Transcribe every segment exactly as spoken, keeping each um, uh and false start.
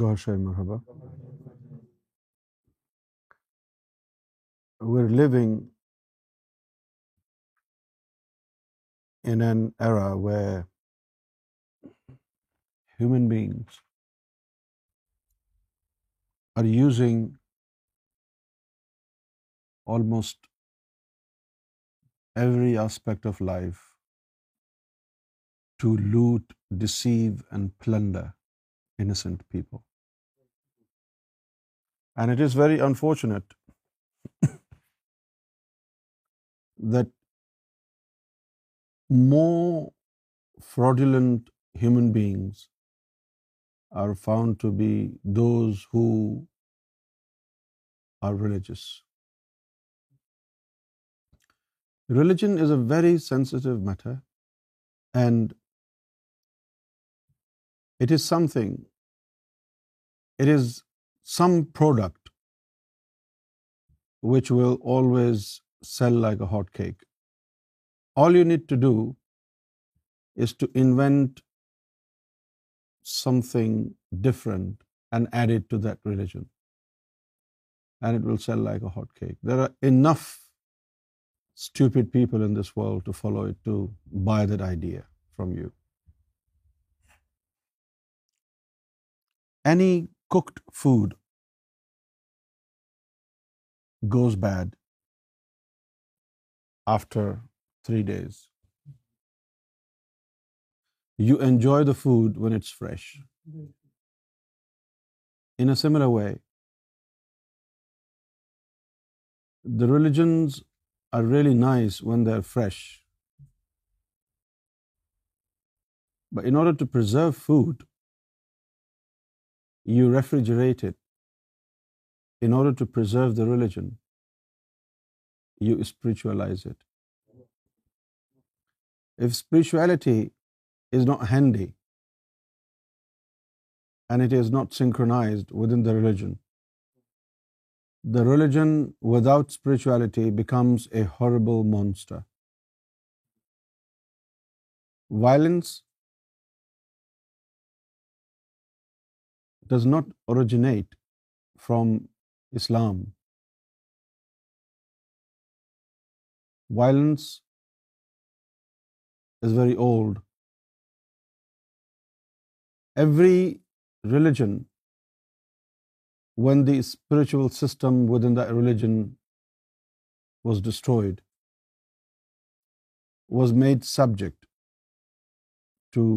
گوہر شاہی مرحبا. We're living in an era where human beings are using almost every aspect of life to loot, deceive, and plunder innocent people. And it is very unfortunate that more fraudulent human beings are found to be those who are religious. Religion is a very sensitive matter, and it is something, it is some product which will always sell like a hot cake. All you need to do is to invent something different and add it to that religion, and it will sell like a hot cake. There are enough stupid people in this world to follow it, to buy that idea from you. Any cooked food goes bad after three days. You enjoy the food when it's fresh. In a similar way, the religions are really nice when they're fresh. But in order to preserve food, you refrigerate it. In order to preserve the religion, you spiritualize it. If spirituality is not handy and it is not synchronized within the religion, the religion without spirituality becomes a horrible monster. Violence does not originate from Islam. Violence is very old. Every religion, when the spiritual system within that religion was destroyed, was made subject to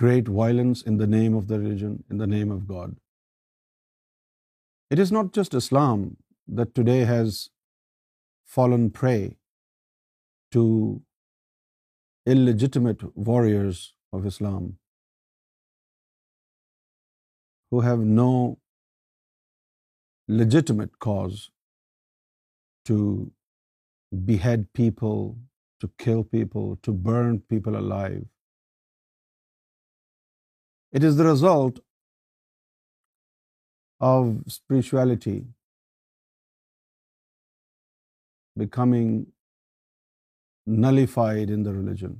great violence in the name of the religion, in the name of God. It is not just Islam that today has fallen prey to illegitimate warriors of Islam who have no legitimate cause to behead people, to kill people, to burn people alive. It is the result of spirituality becoming nullified in the religion.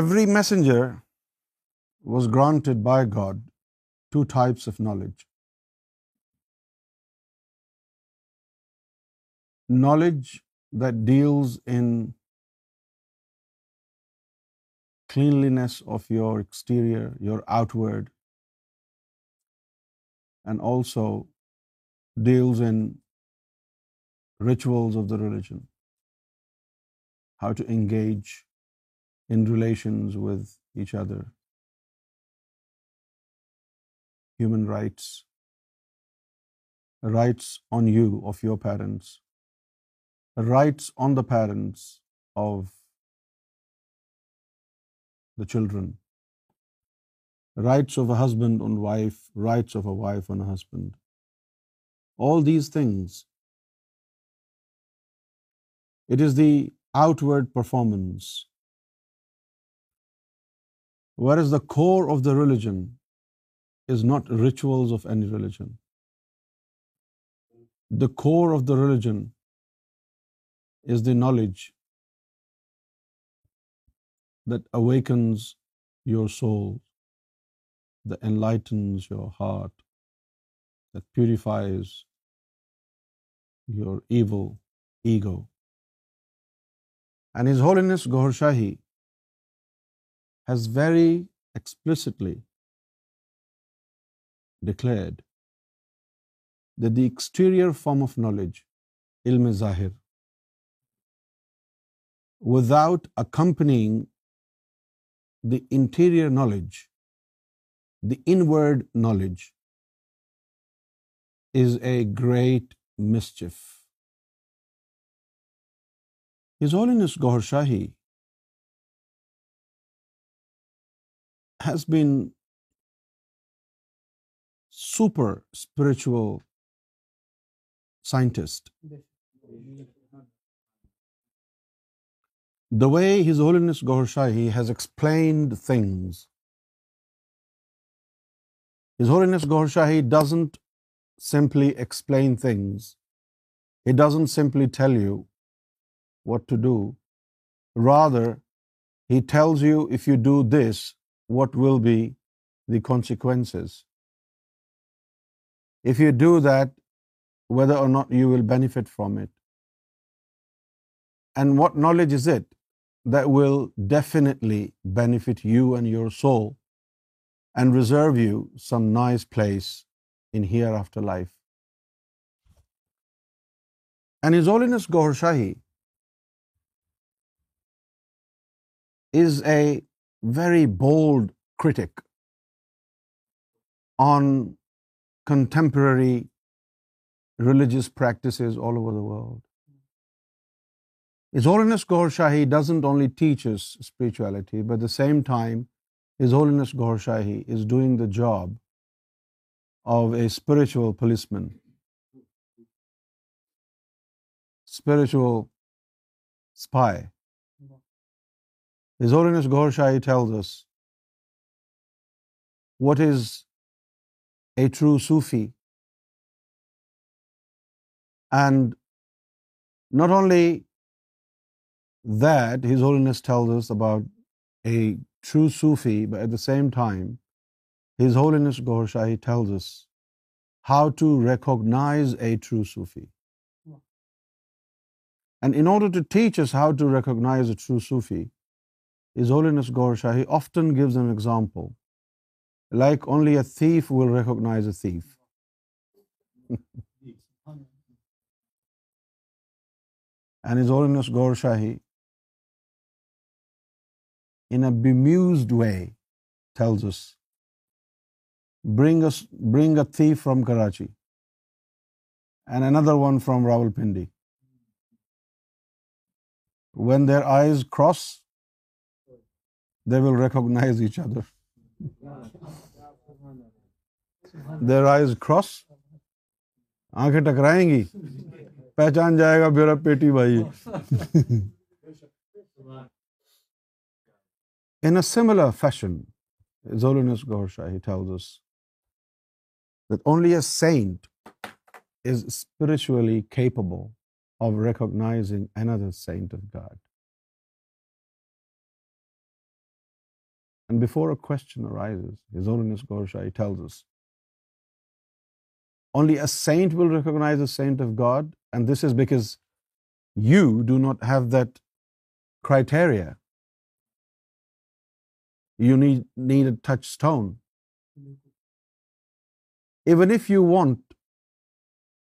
Every messenger was granted by God two types of knowledge. Knowledge that deals in cleanliness of your exterior, your outward, and also deals in rituals of the religion, how to engage in relations with each other, human rights, rights on you of your parents, rights on the parents of the children, rights of a husband on wife, rights of a wife on a husband. All these things, it is the outward performance, whereas the core of the religion is not rituals of any religion. The core of the religion is the knowledge that awakens your soul, that enlightens your heart, that purifies your evil ego. And His Holiness Gohar Shahi has very explicitly declared that the exterior form of knowledge, ilm-e-zahir, without accompanying the interior knowledge, the inward knowledge, is a great mischief. His Holiness Gohar Shahi has been super spiritual scientist. The way His Holiness Gohar Shahi has explained things, His Holiness Gohar Shahi doesn't simply explain things. He doesn't simply tell you what to do. Rather, he tells you, if you do this, what will be the consequences. If you do that, whether or not you will benefit from it. And what knowledge is it that will definitely benefit you and your soul and reserve you some nice place in hereafter life? And His Holiness Gohar Shahi is a very bold critic on contemporary religious practices all over the world. His Holiness Gohar Shahi doesn't only teach us spirituality, but at the same time, His Holiness Gohar Shahi is doing the job of a spiritual policeman, spiritual spy. His Holiness Gohar Shahi tells us what is a true Sufi, and not only that, His Holiness tells us about a true Sufi, but at the same time, His Holiness Gohar Shahi tells us how to recognize a true Sufi. And in order to teach us how to recognize a true Sufi, His Holiness Gohar Shahi often gives an example, like only a thief will recognize a thief. And His Holiness Gohar Shahi, in a bemused way, tells us, bring us, bring a thief from Karachi and another one from Rawalpindi. When their eyes cross, they will recognize each other. Their eyes cross, آنکھیں ٹکرائیں گی, پہچان جائے گا میرا پیٹی بھائی. In a similar fashion, His Holiness Gohar Shahi tells us that only a saint is spiritually capable of recognizing another saint of God. And before a question arises, His Holiness Gohar Shahi tells us, only a saint will recognize a saint of God, and this is because you do not have that criteria. You need, need a touchstone. Even if you want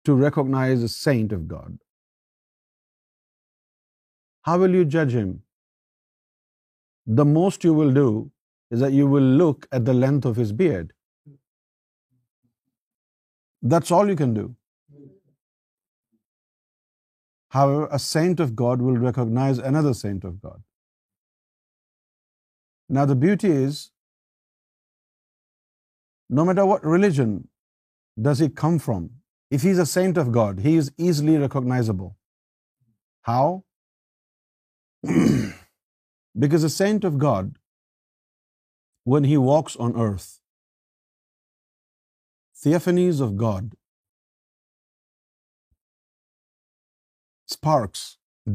to recognize a saint of God, how will you judge him? The most you will do is that you will look at the length of his beard. That's all you can do. However, a saint of God will recognize another saint of God. Now the beauty is, no matter what religion does he come from, if he's a saint of God, he is easily recognizable. How? Because a saint of God, when he walks on earth, theophanies of God, sparks,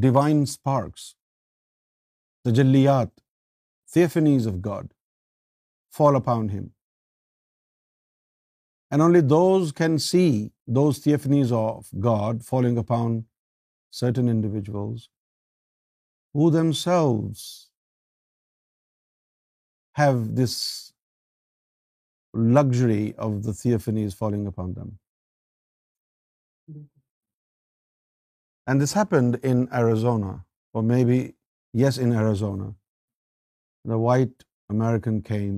divine sparks, tajalliyat, theophanies of God, fall upon him. And only those can see those theophanies of God falling upon certain individuals who themselves have this luxury of the theophanies falling upon them. And this happened in Arizona, or maybe, yes, in Arizona. The white American came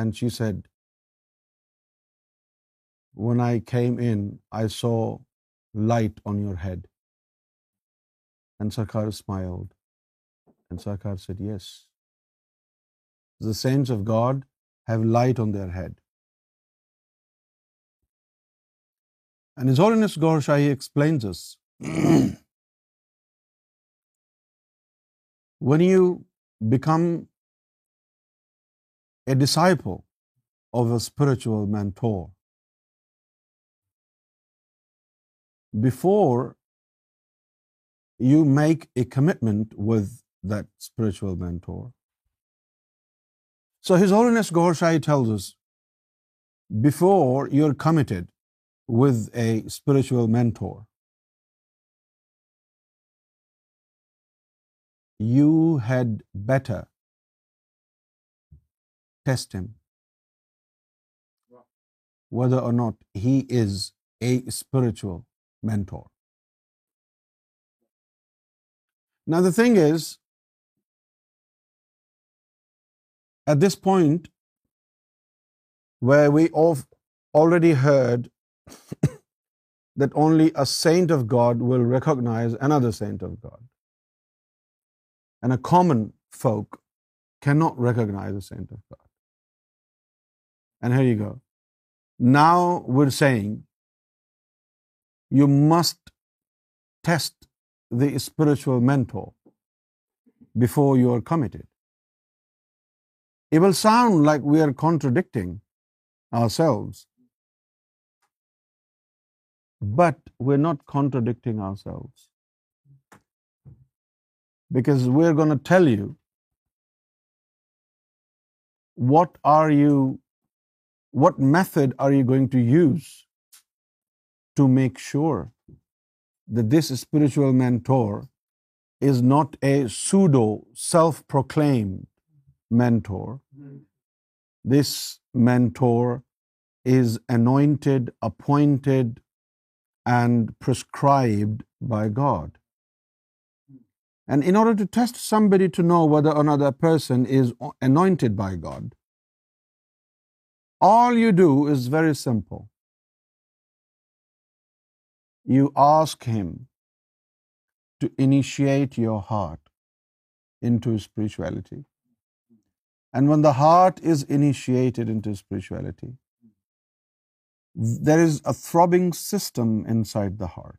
and she said, "When I came in, I saw light on your head." And Sarkar smiled. And Sarkar said, "Yes. The saints of God have light on their head." And His Holiness Gohar Shahi explains us, when you become a disciple of a spiritual mentor, before you make a commitment with that spiritual mentor. So His Holiness Gohar Shahi tells us, before you're committed with a spiritual mentor, you had better test him, whether or not he is a spiritual mentor. Now the thing is, at this point where we all already heard that only a saint of God will recognize another saint of God, and a common folk cannot recognize a saint of God. And here you go. Now we're saying you must test the spiritual mentor before you are committed. It will sound like we are contradicting ourselves, but we're not contradicting ourselves, because we're going to tell you what are you, what method are you going to use to make sure that this spiritual mentor is not a pseudo self-proclaimed mentor. This mentor is anointed, appointed, and prescribed by God. And in order to test somebody to know whether another person is anointed by God, all you do is very simple. You ask Him to initiate your heart into spirituality. And when the heart is initiated into spirituality, there is a throbbing system inside the heart.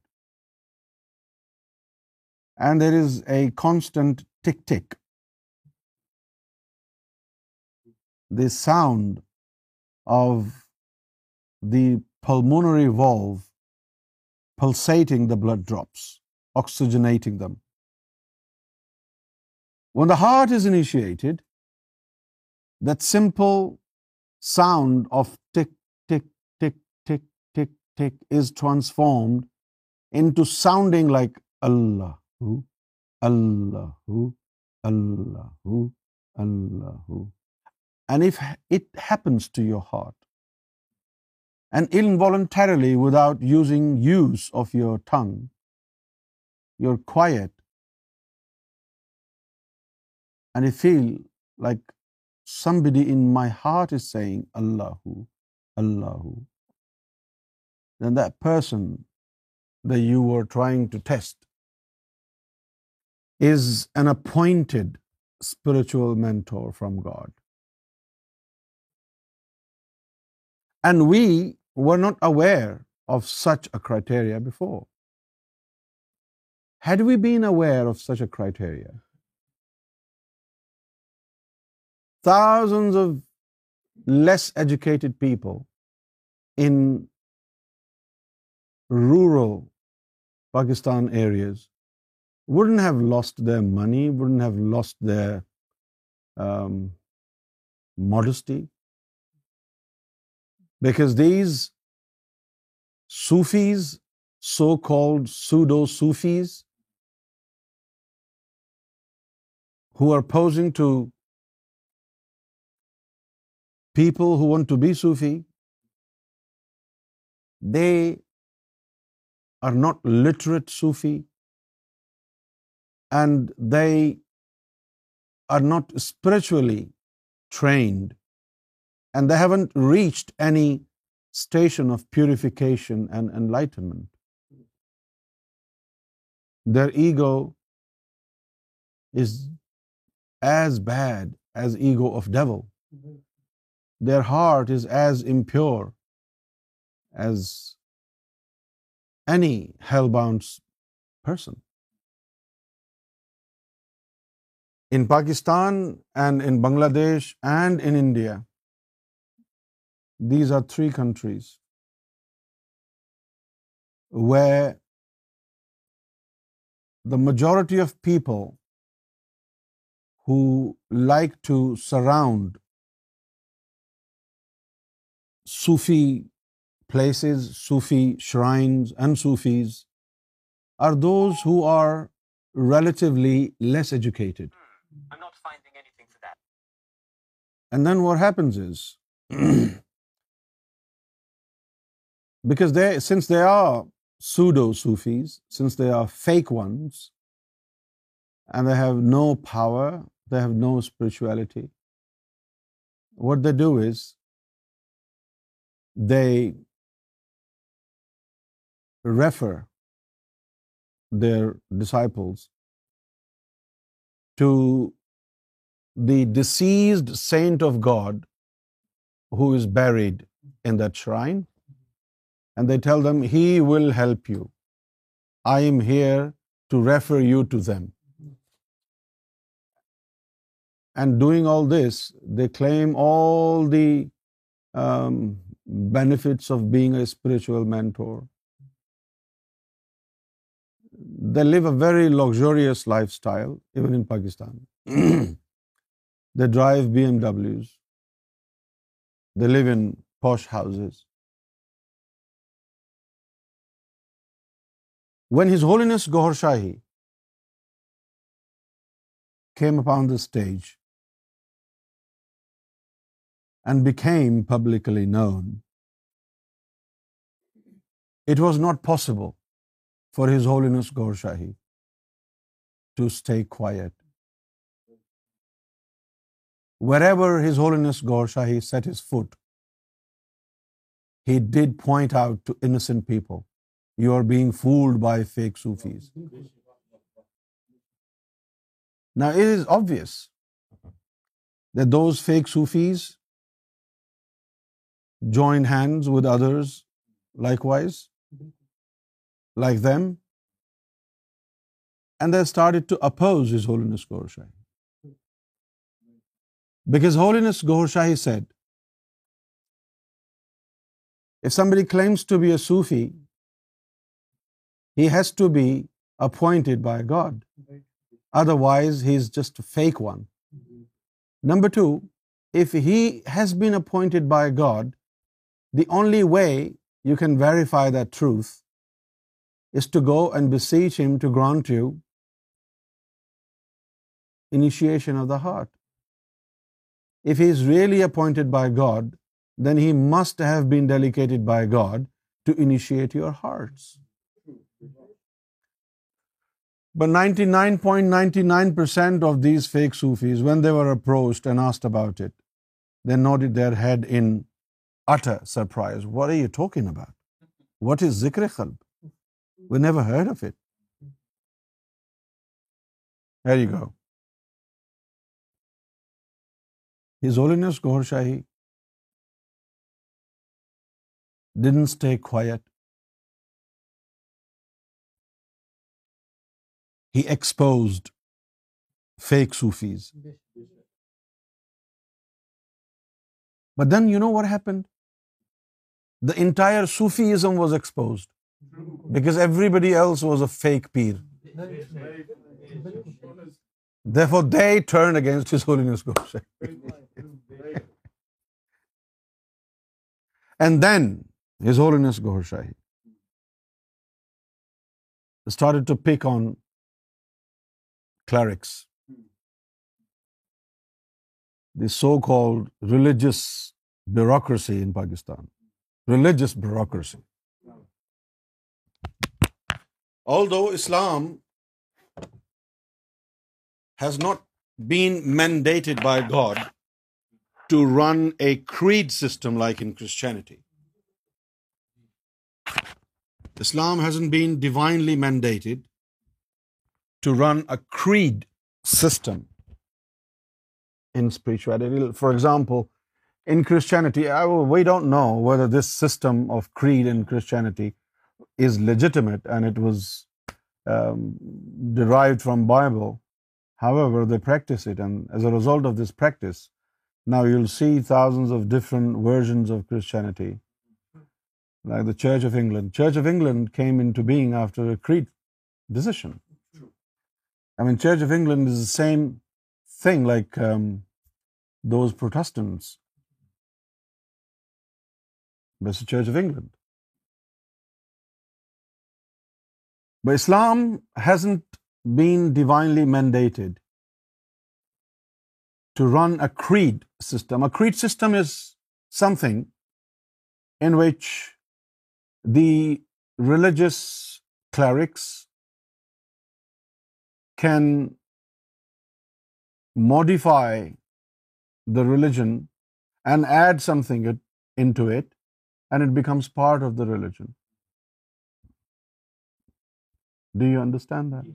And there is a constant tick-tick. The sound of the pulmonary valve pulsating the blood drops, oxygenating them. When the heart is initiated, that simple sound of tick, tick, tick, tick, tick, tick is transformed into sounding like Allahu, Allahu, Allahu, Allahu. And if it happens to your heart, and involuntarily, without using use of your tongue, you're quiet and you feel like somebody in my heart is saying Allahu, Allahu, then that person that you were trying to test is an appointed spiritual mentor from God. And we were not aware of such a criteria before. Had we been aware of such a criteria, thousands of less educated people in rural Pakistan areas wouldn't have lost their money, wouldn't have lost their um, modesty, because these Sufis, so-called pseudo-Sufis, who are posing to people who want to be Sufi, they are not literate Sufi, and they are not spiritually trained, and they haven't reached any station of purification and enlightenment. Their ego is as bad as ego of devil. Their heart is as impure as any hell-bound person. In Pakistan and in Bangladesh and in India, these are three countries where the majority of people who like to surround Sufi places, Sufi shrines and Sufis are those who are relatively less educated. Hmm. I'm not finding anything for that. And then what happens is, because they, since they are pseudo-Sufis, since they are fake ones, and they have no power, they have no spirituality, what they do is, they refer their disciples to the deceased saint of God who is buried in that shrine, and they tell them, he will help you. I am here to refer you to them. And doing all this, they claim all the um, benefits of being a spiritual mentor. They live a very luxurious lifestyle, even in Pakistan. They drive B M Ws. They live in posh houses. When His Holiness Gohar Shahi came upon the stage and became publicly known, it was not possible for His Holiness Gohar Shahi to stay quiet. Wherever His Holiness Gohar Shahi set his foot, he did point out to innocent people, you are being fooled by fake Sufis. Now, it is obvious that those fake Sufis join hands with others likewise, like them, and they started to oppose His Holiness Gohar Shahi. Because Holiness Gohar Shahi said, if somebody claims to be a Sufi, he has to be appointed by God. Otherwise, he is just a fake one. Number two, if he has been appointed by God, the only way you can verify that truth is to go and beseech Him to grant you initiation of the heart. If He is really appointed by God, then He must have been delegated by God to initiate your hearts. But ninety-nine point nine nine percent of these fake Sufis, when they were approached and asked about it, they nodded their head in utter surprise. What are you talking about? What is zikri khalb? We never heard of it. There you go. His Holiness Gohar Shahi didn't stay quiet. He exposed fake Sufis. But then you know what happened? The entire Sufism was exposed, because everybody else was a fake peer. Therefore, they turned against His Holiness Gohar Shahi. And then His Holiness Gohar Shahi started to pick on clerics, the so-called religious bureaucracy in Pakistan, religious bureaucracy. Although Islam has not been mandated by God to run a creed system like in Christianity, Islam hasn't been divinely mandated to run a creed system in spirituality. For example, in Christianity, I, we don't know whether this system of creed in Christianity is legitimate and it was um, derived from Bible. However, they practice it, and as a result of this practice, now you'll see thousands of different versions of Christianity. Like the Church of England. Church of England came into being after a creed decision. I mean, Church of England is the same thing like um, those Protestants. But it's the Church of England. But Islam hasn't been divinely mandated to run a creed system. A creed system is something in which the religious clerics can modify the religion and add something into it, and it becomes part of the religion. Do you understand that?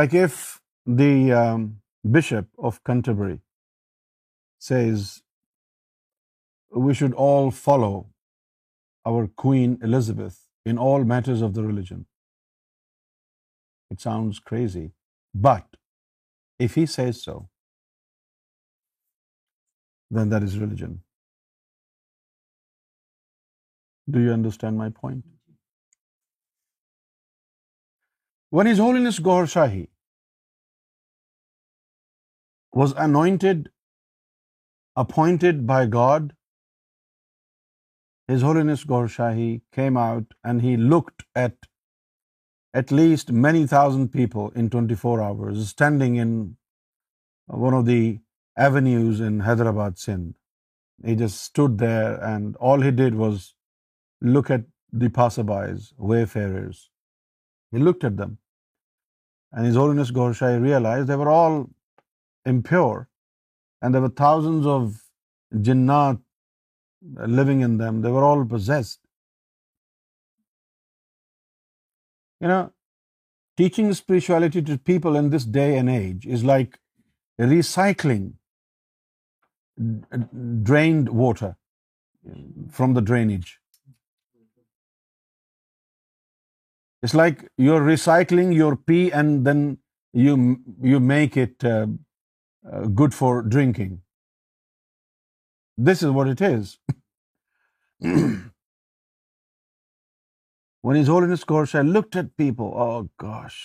Like if the um, Bishop of Canterbury says we should all follow our Queen Elizabeth in all matters of the religion. It sounds crazy, but if he says so, then that is religion. Do you understand my point? When His Holiness Gohar Shahi was anointed, appointed by God, His Holiness Gohar Shahi came out and he looked at at least many thousand people in twenty-four hours standing in one of the avenues in Hyderabad, Sindh. He just stood there and all he did was look at the passerbys, wayfarers. He looked at them and His Holiness Gohar Shahi realized they were all impure and there were thousands of jinnat living in them. They were all possessed. You know, teaching spirituality to people in this day and age is like recycling drained water from the drainage. It's like you're recycling your pee and then you, you make it uh, uh, good for drinking. This is what it is. When His Holiness Gohar Shahi looked at people, oh gosh.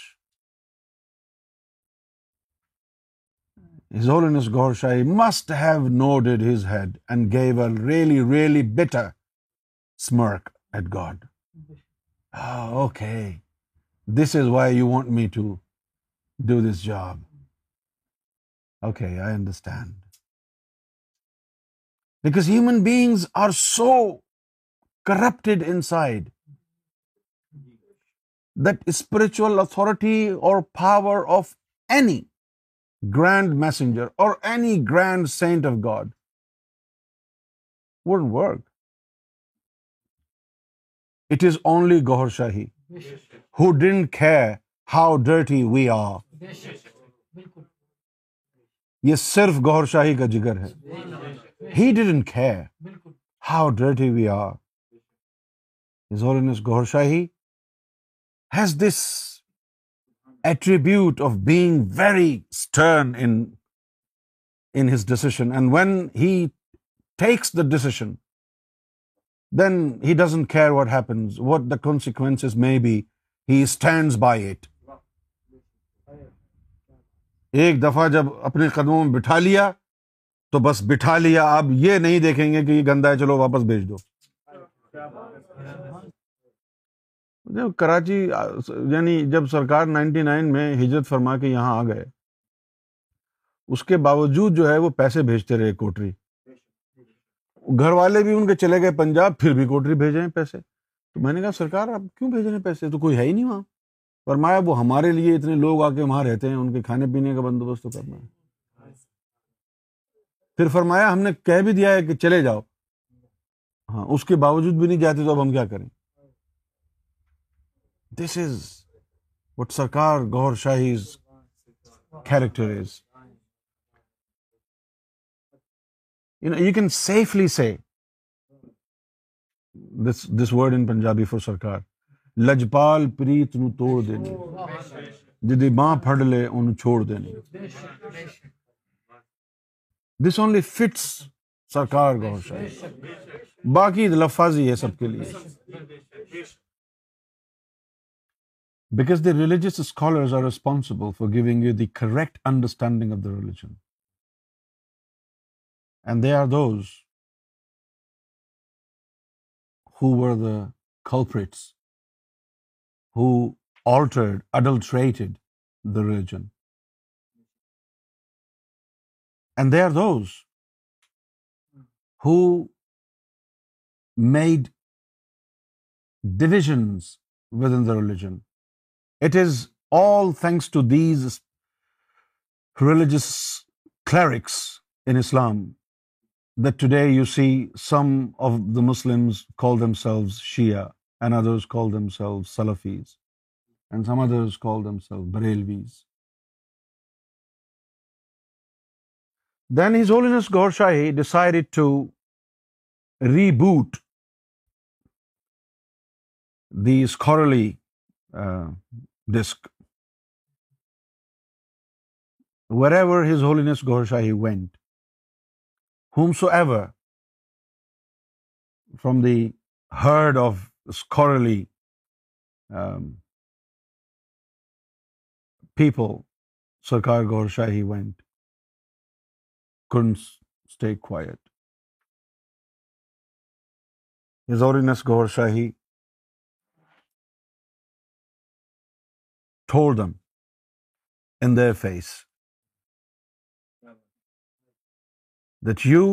His Holiness Gohar Shahi must have nodded his head and gave a really, really bitter smirk at God. Oh, okay. This is why you want me to do this job. Okay, I understand. Because human beings are so corrupted inside that spiritual authority or power of any grand messenger or any grand saint of God wouldn't work. It is only Gohar Shahi who didn't care how dirty we are. Ye sirf Gohar Shahi ka jigar hai. He didn't care how dirty we are. His Holiness Gohar Shahi has this attribute of being very stern in, in his decision. And when he takes the decision, then he doesn't care what happens, what the consequences may be. He stands by it. ایک دفعہ جب اپنے قدموں میں بٹھا لیا تو بس بٹھا لیا، اب یہ نہیں دیکھیں گے کہ یہ گندا ہے چلو واپس بھیج دو۔ کراچی یعنی جب سرکار نائنٹی نائن میں ہجرت فرما کے یہاں آ گئے، اس کے باوجود جو ہے وہ پیسے بھیجتے رہے کوٹری، گھر والے بھی ان کے چلے گئے پنجاب، پھر بھی کوٹری بھیجے پیسے۔ تو میں نے کہا سرکار آپ کیوں بھیج رہے ہیں پیسے، تو کوئی ہے ہی نہیں وہاں۔ فرمایا وہ ہمارے لیے اتنے لوگ آ کے وہاں رہتے ہیں، ان کے کھانے پینے کا بندوبست کرنا ہے۔ پھر فرمایا ہم نے کہہ بھی دیا ہے کہ چلے جاؤ، ہاں اس کے باوجود بھی نہیں جاتے تو اب ہم کیا کریں۔ دس is what Sarkar Gohar Shahi's character is. You know you can safely say this this word in Punjabi for Sarkar, لجپال پریت نو توڑ دینی، جدی باں پھڑ لے انہوں چھوڑ دینی۔ دس اونلی فٹس سرکار گوہر شاہی، باقی لفاظی ہے سب کے لیے۔ Because the religious scholars are responsible for giving you the correct understanding of the religion, and they are those who were the culprits who altered, adulterated the religion. And there are those who made divisions within the religion. It is all thanks to these religious clerics in Islam that today you see some of the Muslims call themselves Shia, and others call themselves Salafis, and some others call themselves Barelvis. Then His Holiness Gohar Shahi decided to reboot the scholarly uh, disc. Wherever His Holiness Gohar Shahi went, whomsoever from the herd of scholarly um, people Sarkar Gohar Shahi went, couldn't stay quiet. His Holiness Gohar Shahi told them in their face that you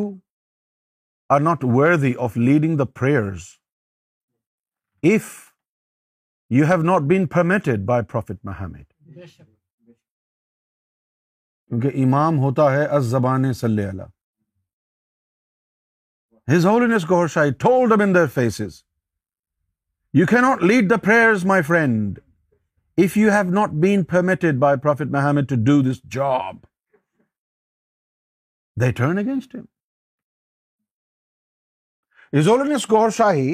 are not worthy of leading the prayers if you have not been permitted by Prophet Muhammad. کیونکہ امام ہوتا ہے از زبان صلی اللہ۔ His Holiness Gohar Shahi told them in their faces, you cannot lead the prayers, my friend, if you have not been permitted by Prophet Muhammad to do this job. They turn against him. His Holiness Gohar Shahi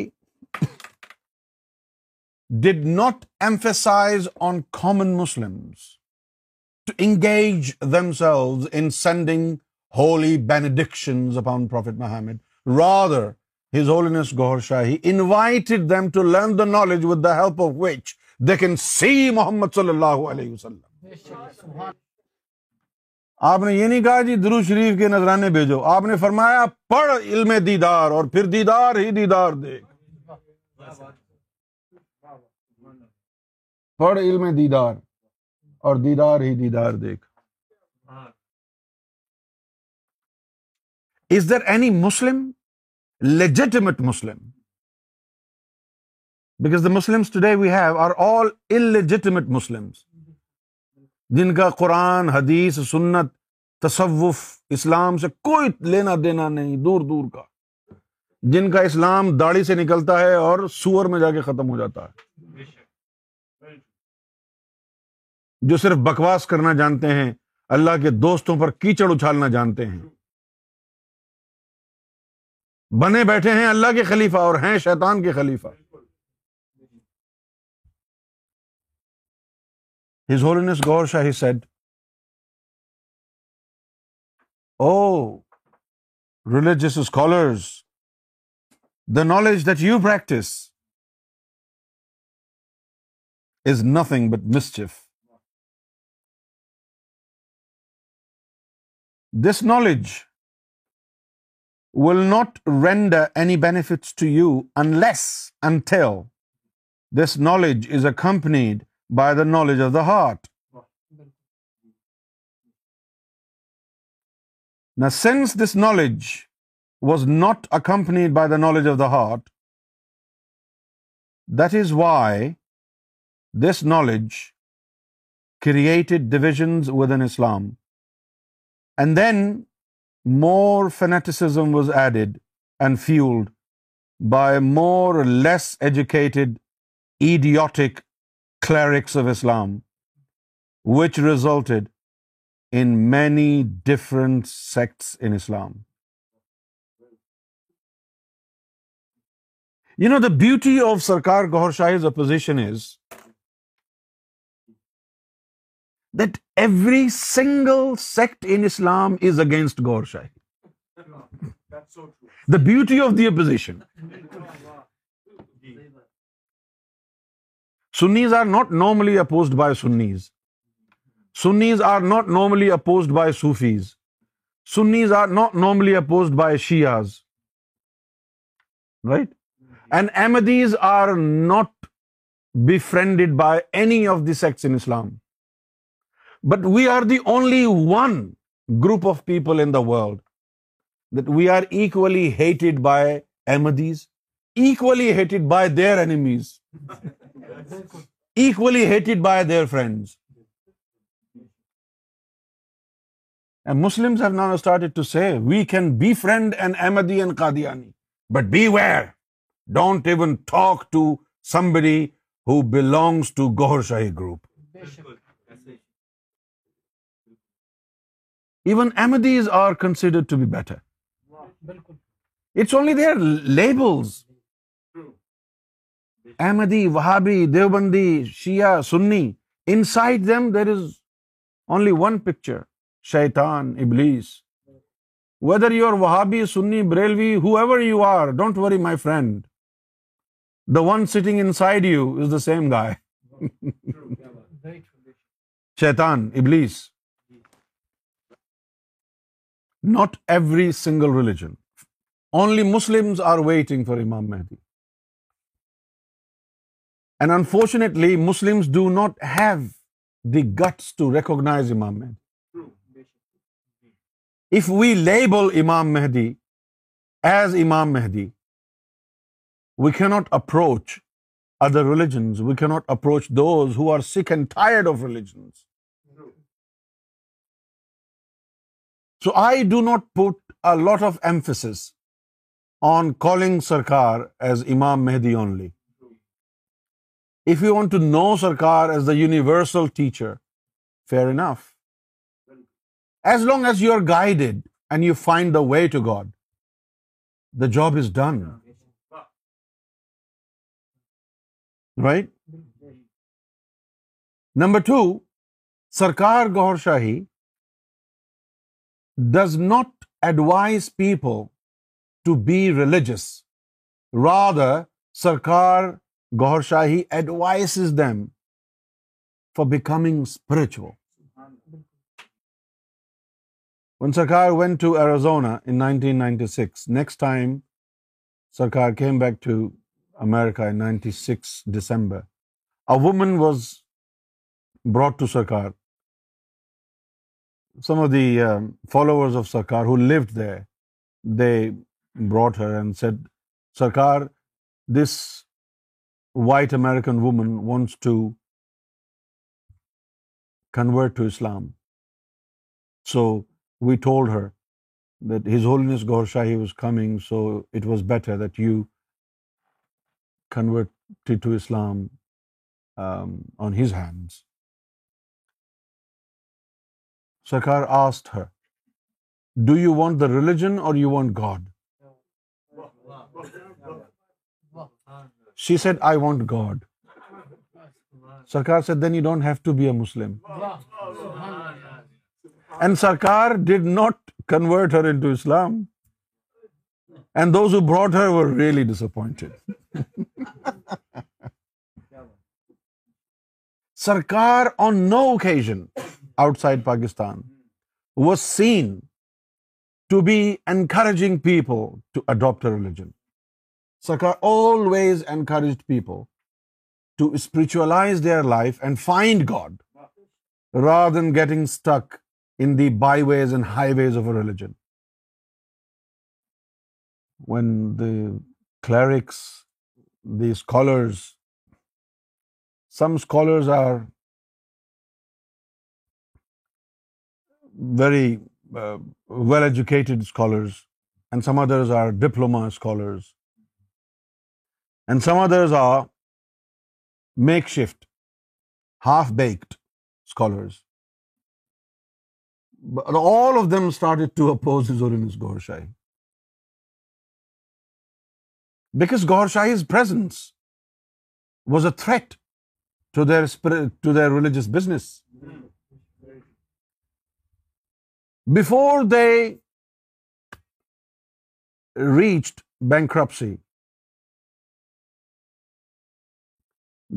did not emphasize on common Muslims to engage themselves in sending holy benedictions upon Prophet Muhammad. Rather, His Holiness Gohar Shahi invited them to learn the knowledge with the help of which they can see Muhammad Sallallahu Alaihi Wasallam. آپ نے یہ نہیں کہا جی درود شریف کے نذرانے بھیجو، آپ نے فرمایا پڑھ علم دیدار اور پھر دیدار ہی دیدار دیکھ، پڑھ علم دیدار اور دیدار ہی دیدار دیکھ۔ Is there any Muslim, legitimate Muslim? Because the Muslims today we have are all illegitimate Muslims. جن کا قرآن، حدیث، سنت، تصوف، اسلام سے کوئی لینا دینا نہیں، دور دور کا، جن کا اسلام داڑھی سے نکلتا ہے اور سور میں جا کے ختم ہو جاتا ہے، جو صرف بکواس کرنا جانتے ہیں، اللہ کے دوستوں پر کیچڑ اچھالنا جانتے ہیں، بنے بیٹھے ہیں اللہ کے خلیفہ اور ہیں شیطان کے خلیفہ۔ His Holiness Gohar Shahi said, oh, religious scholars, the knowledge that you practice is nothing but mischief. This knowledge will not render any benefits to you unless, until this knowledge is accompanied by the knowledge of the heart. Now, since this knowledge was not accompanied by the knowledge of the heart, that is why this knowledge created divisions within Islam. And then more fanaticism was added and fueled by more or less educated, idiotic clerics of Islam, which resulted in many different sects in Islam. You know, the beauty of Sarkar Gohar Shahi's opposition is that every single sect in Islam is against Gohar Shahi. That's so true. The beauty of the opposition. Sunnis are not normally opposed by Sunnis. Sunnis are not normally opposed by Sufis. Sunnis are not normally opposed by Shias. Right? And Ahmadis are not befriended by any of the sects in Islam. But we are the only one group of people in the world that we are equally hated by Ahmadis, equally hated by their enemies, equally hated by their friends. And Muslims have now started to say, we can befriend an Ahmadi and Qadiani, but beware. Don't even talk to somebody who belongs to Gohar Shahi group. Even Ahmadis are considered to be better. It's only their labels. Ahmadi, Wahhabi, Deobandi, Shia, Sunni. Inside them there is only one picture. Shaitan, Iblis. Whether you are Wahhabi, Sunni, Brelvi, whoever you are, don't worry, my friend. The one sitting inside you is the same guy. Shaitan, Iblis. Not every single religion. Only Muslims are waiting for Imam Mahdi. And unfortunately, Muslims do not have the guts to recognize Imam Mahdi. If we label Imam Mahdi as Imam Mahdi, we cannot approach other religions. We cannot approach those who are sick and tired of religions. So I do not put a lot of emphasis on calling Sarkar as Imam Mahdi only. If you want to know Sarkar as the universal teacher, fair enough. As long as you are guided and you find the way to God, the job is done. Right? Number two, Sarkar Gohar Shahi does not advise people to be religious. Rather, Sarkar Gohar Shahi advises them for becoming spiritual. When Sarkar went to Arizona in nineteen ninety-six, next time Sarkar came back to America in ninety-six, December, a woman was brought to Sarkar. Some of the um, followers of Sarkar who lived there, they brought her and said, Sarkar, this white American woman wants to convert to Islam. So we told her that His Holiness Gohar Shahi was coming, so it was better that you converted to Islam um, on his hands. Sarkar asked her, do you want the religion or you want God? She said, I want God. Sarkar said, then you don't have to be a Muslim. And Sarkar did not convert her into Islam. And those who brought her were really disappointed. Sarkar on no occasion outside Pakistan was seen to be encouraging people to adopt a religion. Sarkar always encouraged people to spiritualize their life and find God rather than getting stuck in the byways and highways of a religion. When the clerics, the scholars, some scholars are very uh, well-educated scholars, and some others are diploma scholars, and some others are makeshift, half-baked scholars. But all of them started to oppose His Holiness Gohar Shahi. Because Gohar Shahi's presence was a threat to their spirit, to their religious business. Before they reached bankruptcy,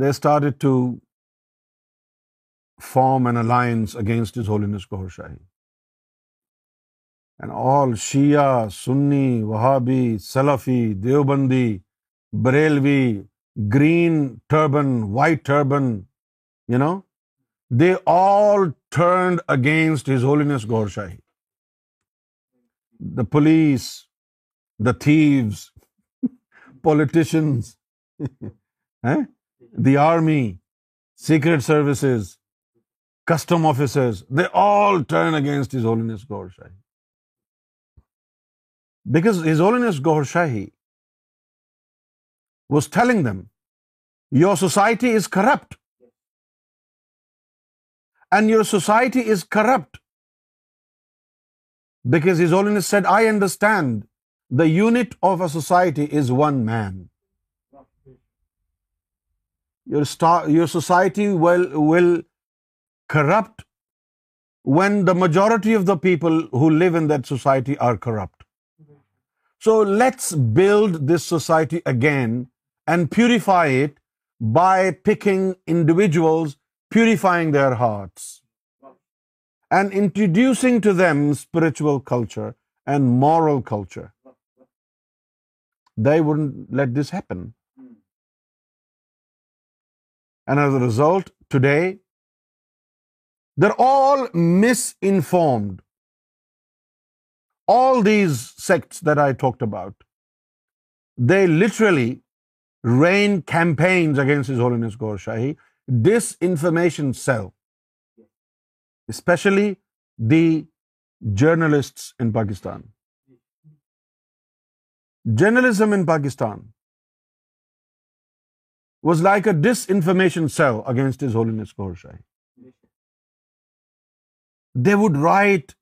they started to form an alliance against His Holiness Gohar Shahi. And all Shia, Sunni, Wahhabi, Salafi, Deobandi, Barelvi, green turban, white turban, you know, they all turned against His Holiness Gohar Shahi. The police, the thieves, politicians, eh? the army, secret services, custom officers, they all turn against His Holiness Gohar Shahi. Because His Holiness Gohar Shahi was telling them, your society is corrupt. And your society is corrupt. Because His Holiness said, I understand the unit of a society is one man. Your, star, your society will, will corrupt when the majority of the people who live in that society are corrupt. So let's build this society again and purify it by picking individuals, purifying their hearts, and introducing to them spiritual culture and moral culture. They wouldn't let this happen. And as a result, today, they're all misinformed. All these sects that I talked about, they literally rain campaigns against His Holiness Gohar Shahi. Disinformation sells, especially the journalists in Pakistan. Journalism in Pakistan was like a disinformation cell against His Holiness Gohar Shahi. They would write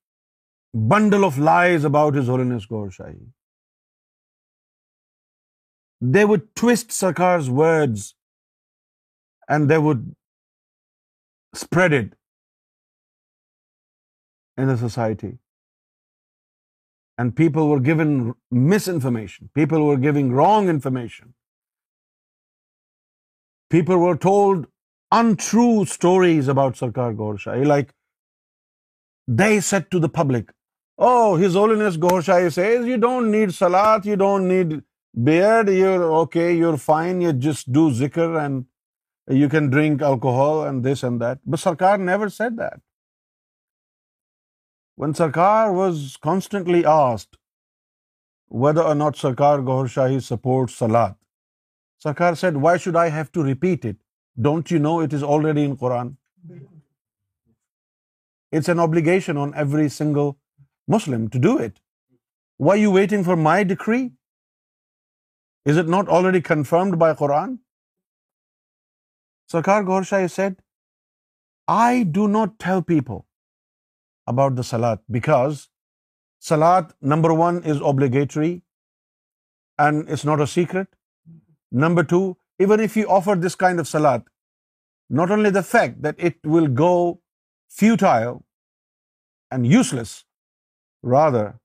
bundle of lies about His Holiness Gohar Shahi. They would twist Sarkar's words and they would spread it in the society. And people were given misinformation. People were giving wrong information. People were told untrue stories about Sarkar Gohar Shahi. Like they said to the public, oh, His Holiness Gohar Shahi says, you don't need salat, you don't need beard, you're okay, you're fine, you just do zikr and you can drink alcohol and this and that. But Sarkar never said that. When Sarkar was constantly asked whether or not Sarkar Gohar Shahi supports salat, Sarkar said, why should I have to repeat it? Don't you know it is already in Quran? It's an obligation on every single Muslim to do it. Why are you waiting for my decree? Is it not already confirmed by Quran? Sarkar Gohar Shahi said, I do not tell people about the salat because salat, number one, is obligatory and it's not a secret. Number two, even if you offer this kind of salat, not only the fact that it will go futile and useless, rather,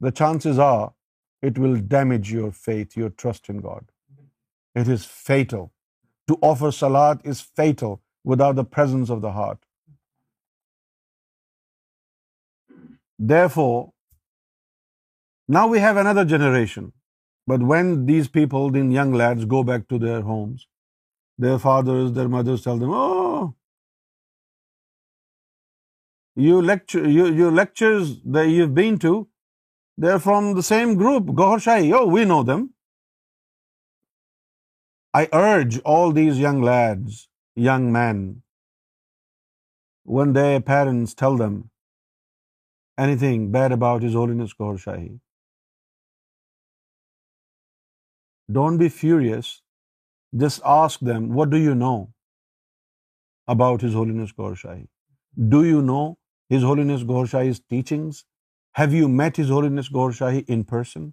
the chances are it will damage your faith, your trust in God. It is fatal. To offer salat is fatal without the presence of the heart. Therefore, Now we have another generation, but when these people, the young lads, go back to their homes, their fathers, their mothers tell them, oh, you lecture, you, your lectures that you've been to, they're from the same group, Gohar Shahi. Oh, we know them. I urge all these young lads, young men, when their parents tell them anything bad about His Holiness Gohar Shahi, don't be furious. Just ask them, what do you know about His Holiness Gohar Shahi? Do you know His Holiness Gohar Shahi's teachings? Have you met His Holiness Gohar Shahi in person?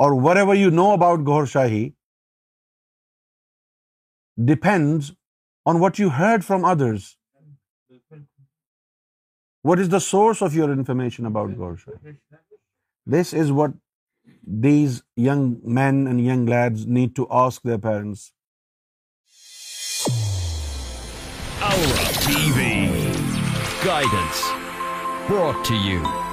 Or whatever you know about Gohar Shahi depends on what you heard from others. What is the source of your information about Gohar Shahi? This is what these young men and young lads need to ask their parents. Aura T V. Guidance brought to you